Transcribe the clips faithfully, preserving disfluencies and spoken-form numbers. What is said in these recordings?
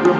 Bye.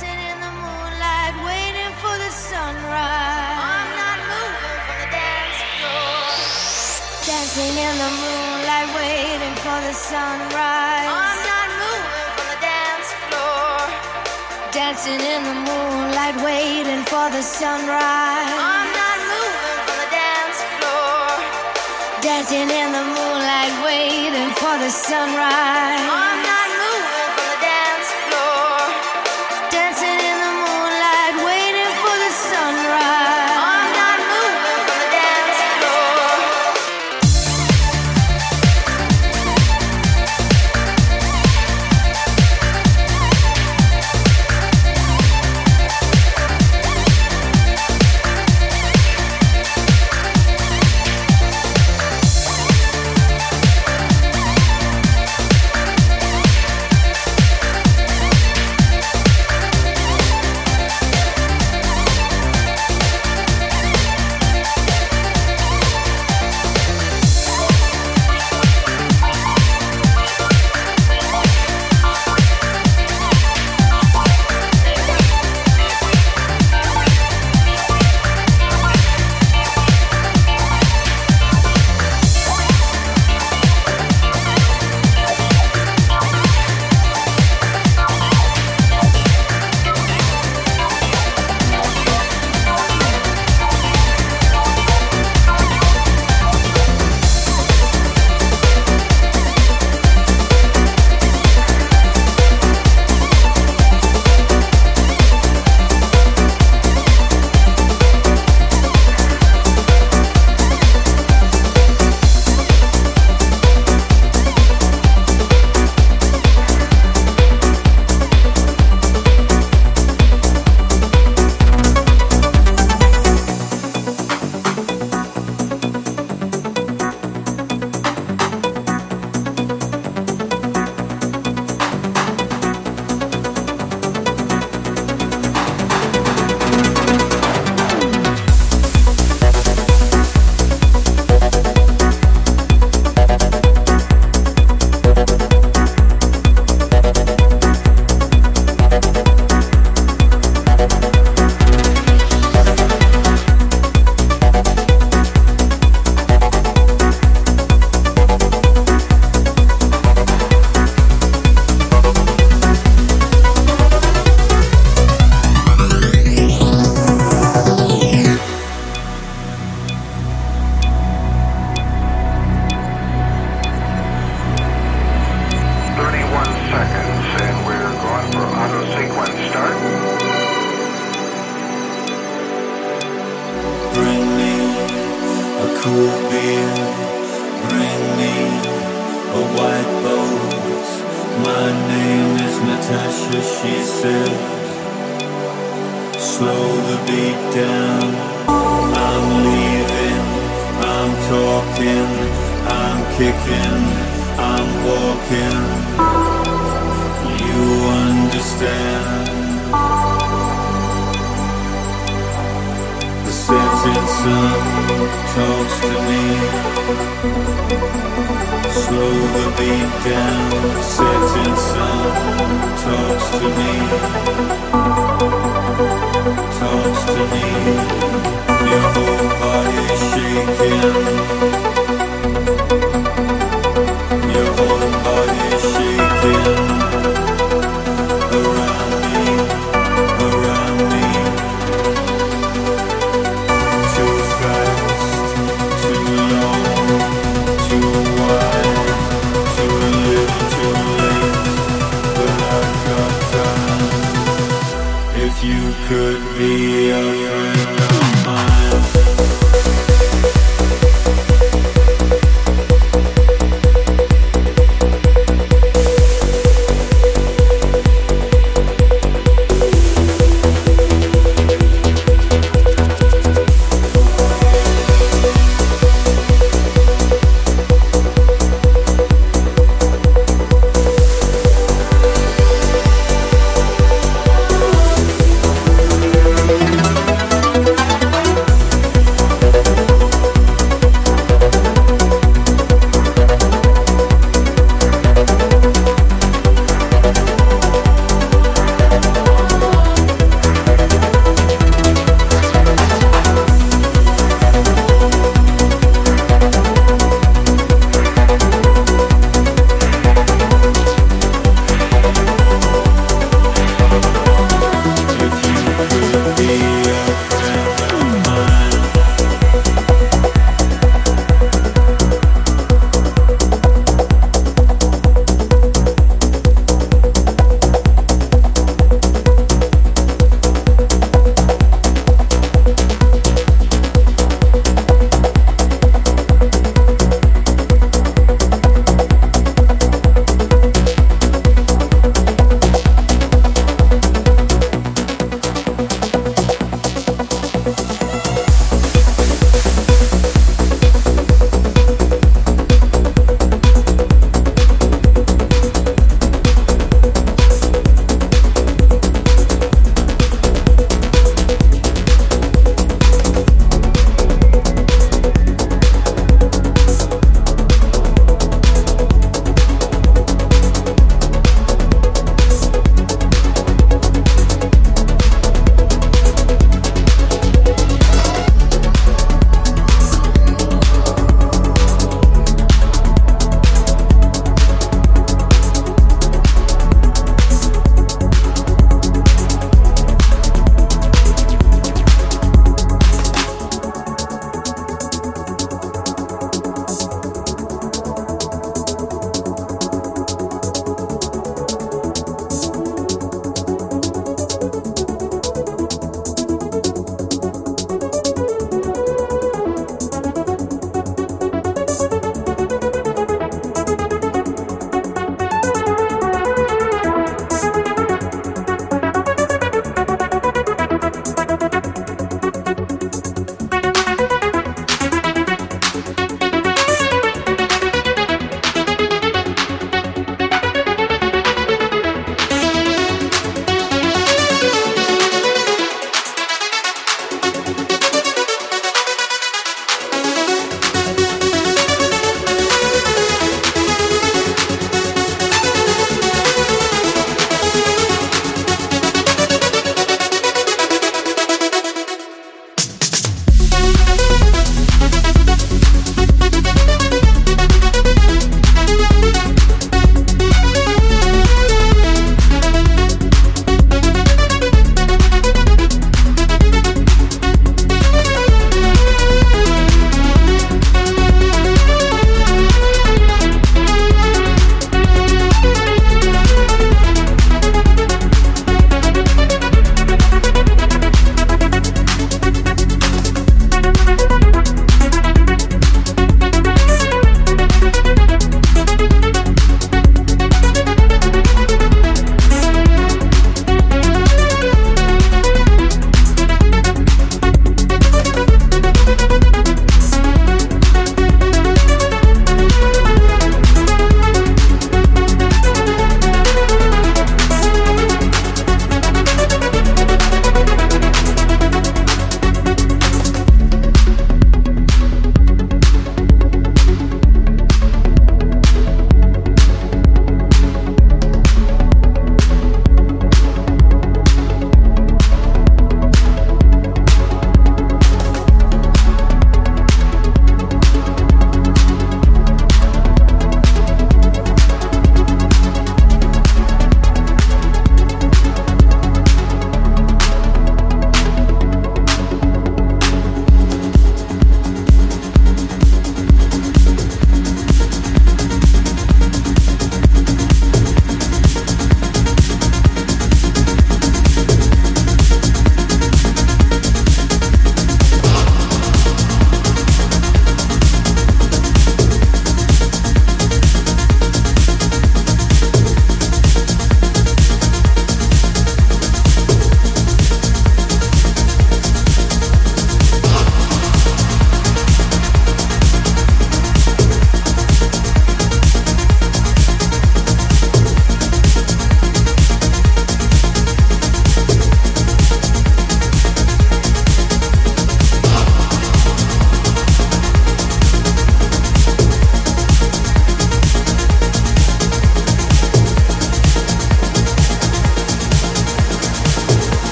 dancing in the moonlight, waiting for the sunrise. I'm not moving from the dance floor. Dancing in the moonlight, waiting for the sunrise. I'm not moving from the dance floor. Dancing in the moonlight, waiting for the sunrise. I'm not moving from the dance floor. Dancing in the moonlight, waiting for the sunrise. I'm not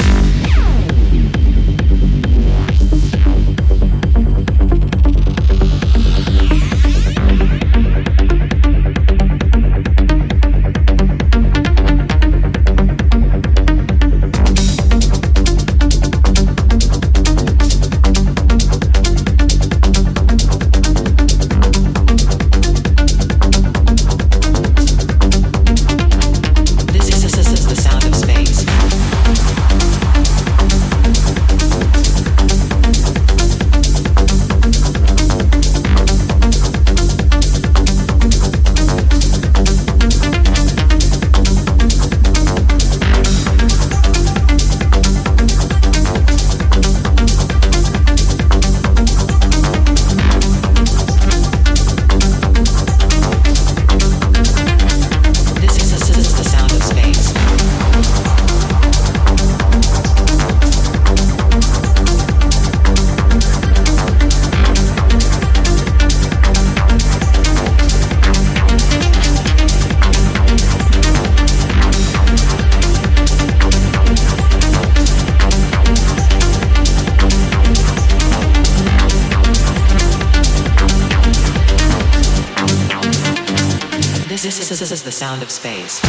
This is the sound of space.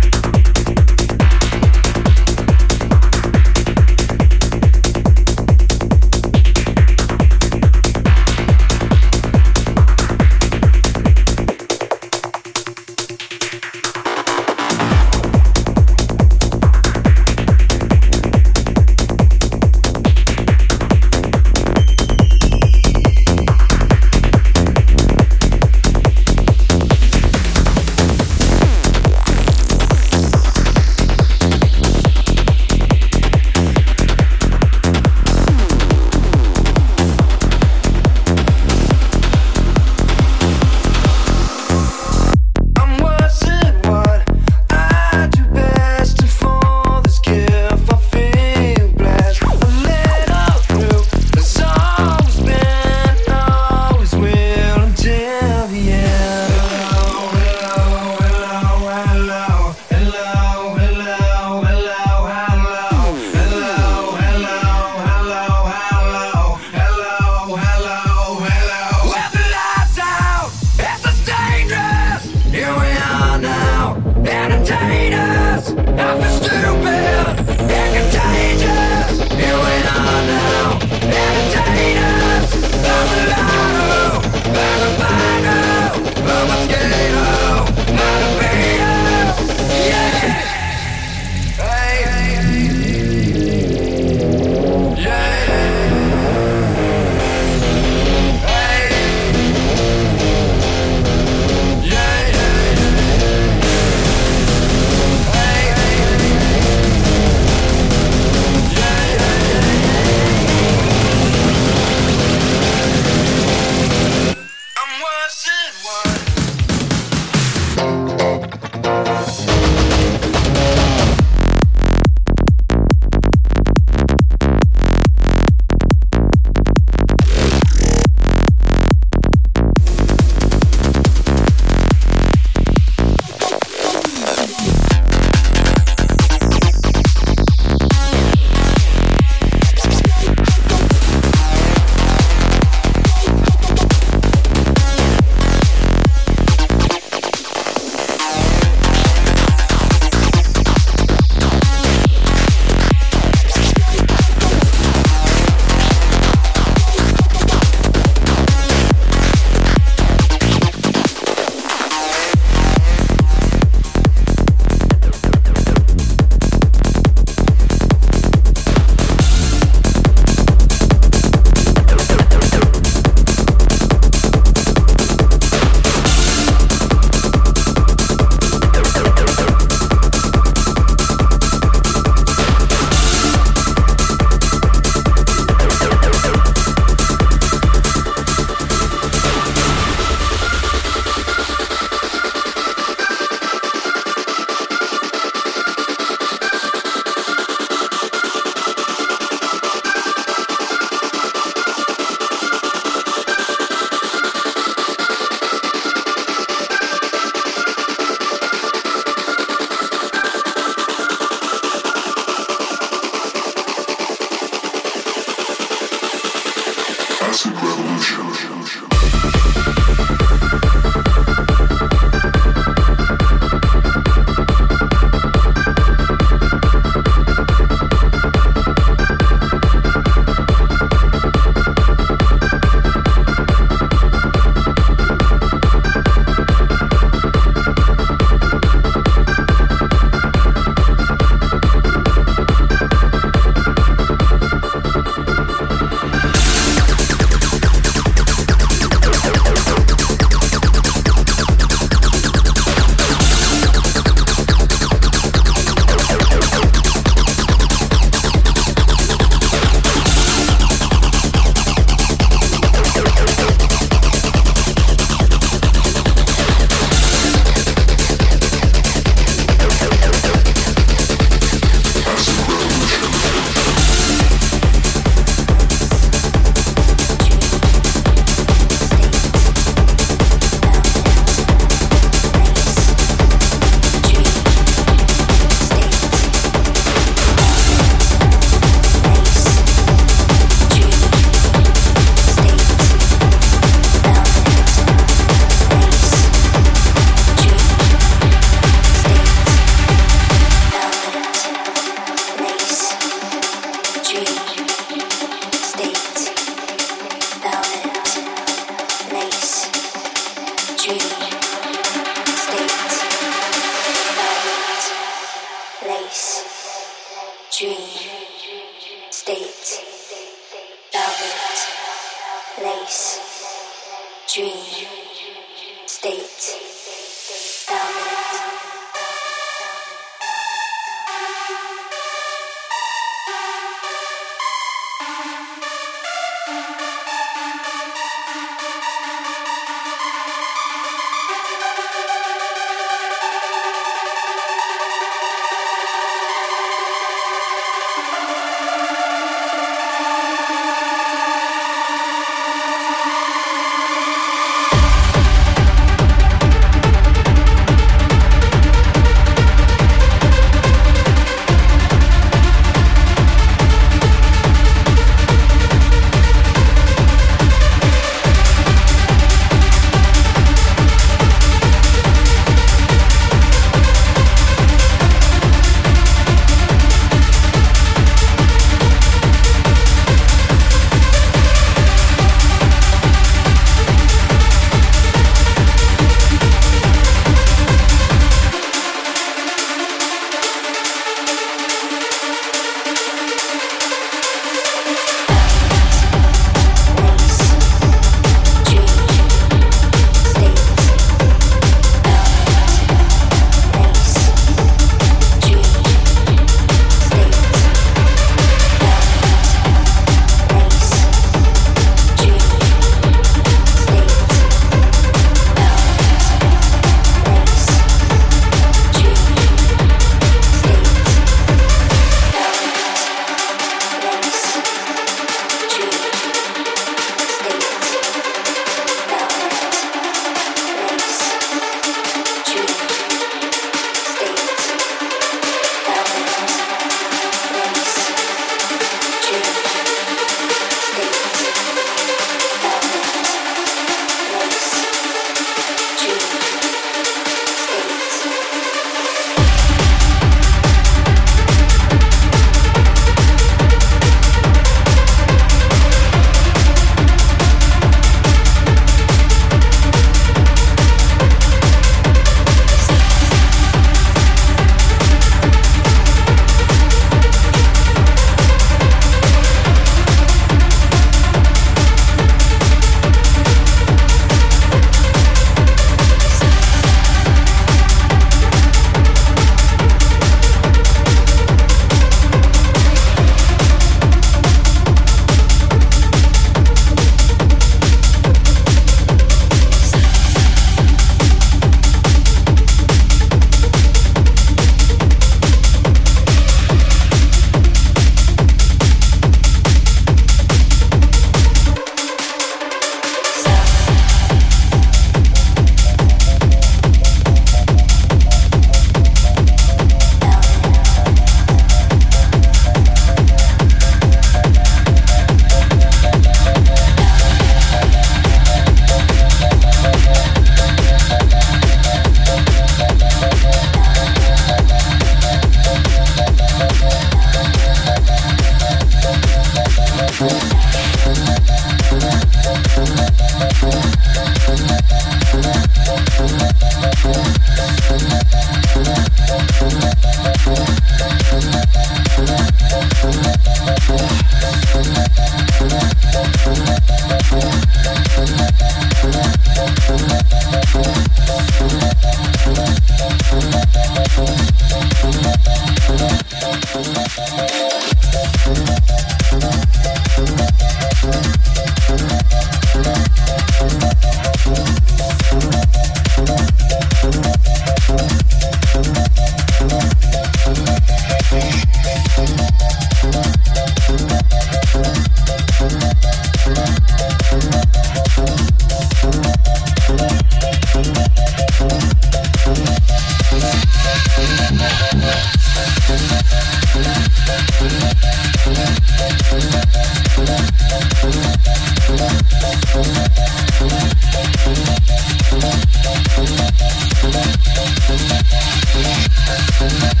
We'll be right back.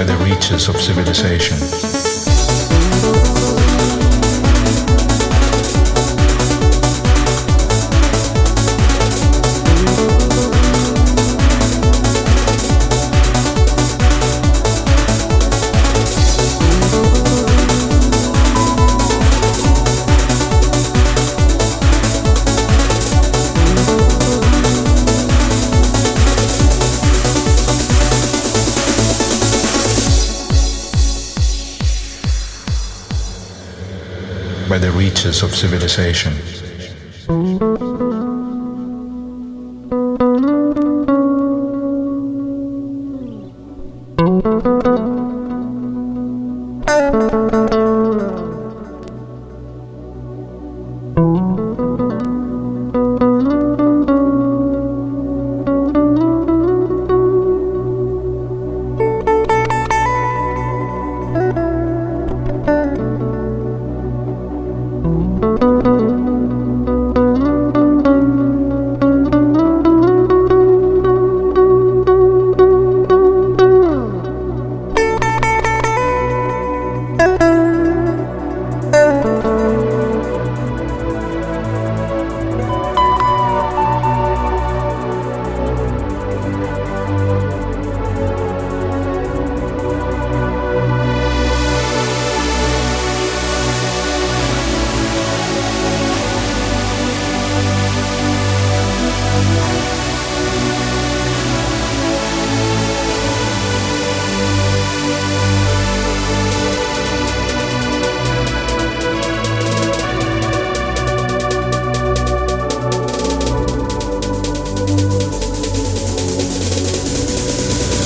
by the reaches of civilization. By the reaches of civilization.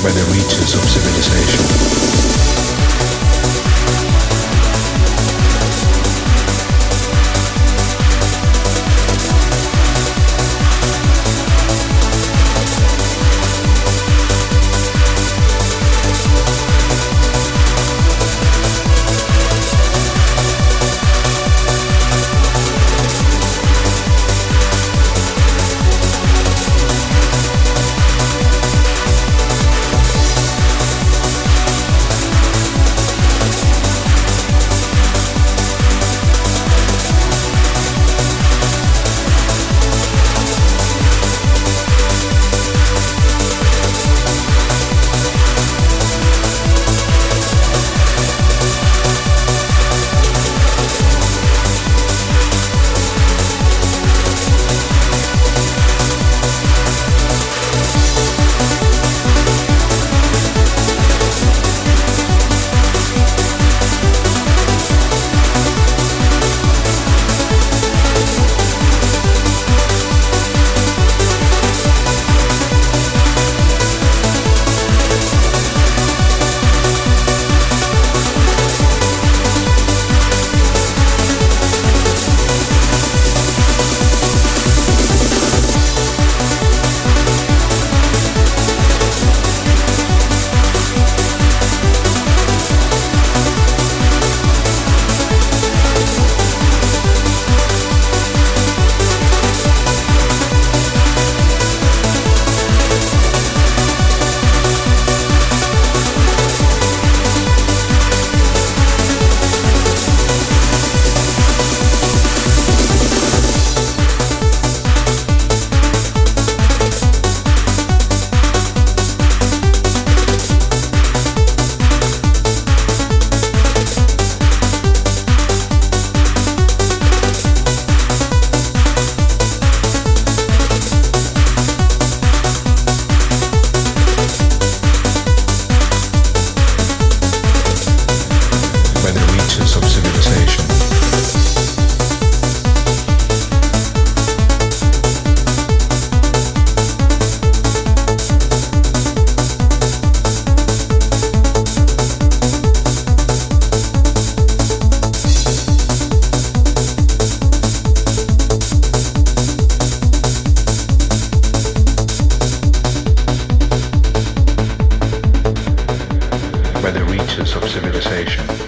By the reaches of civilization.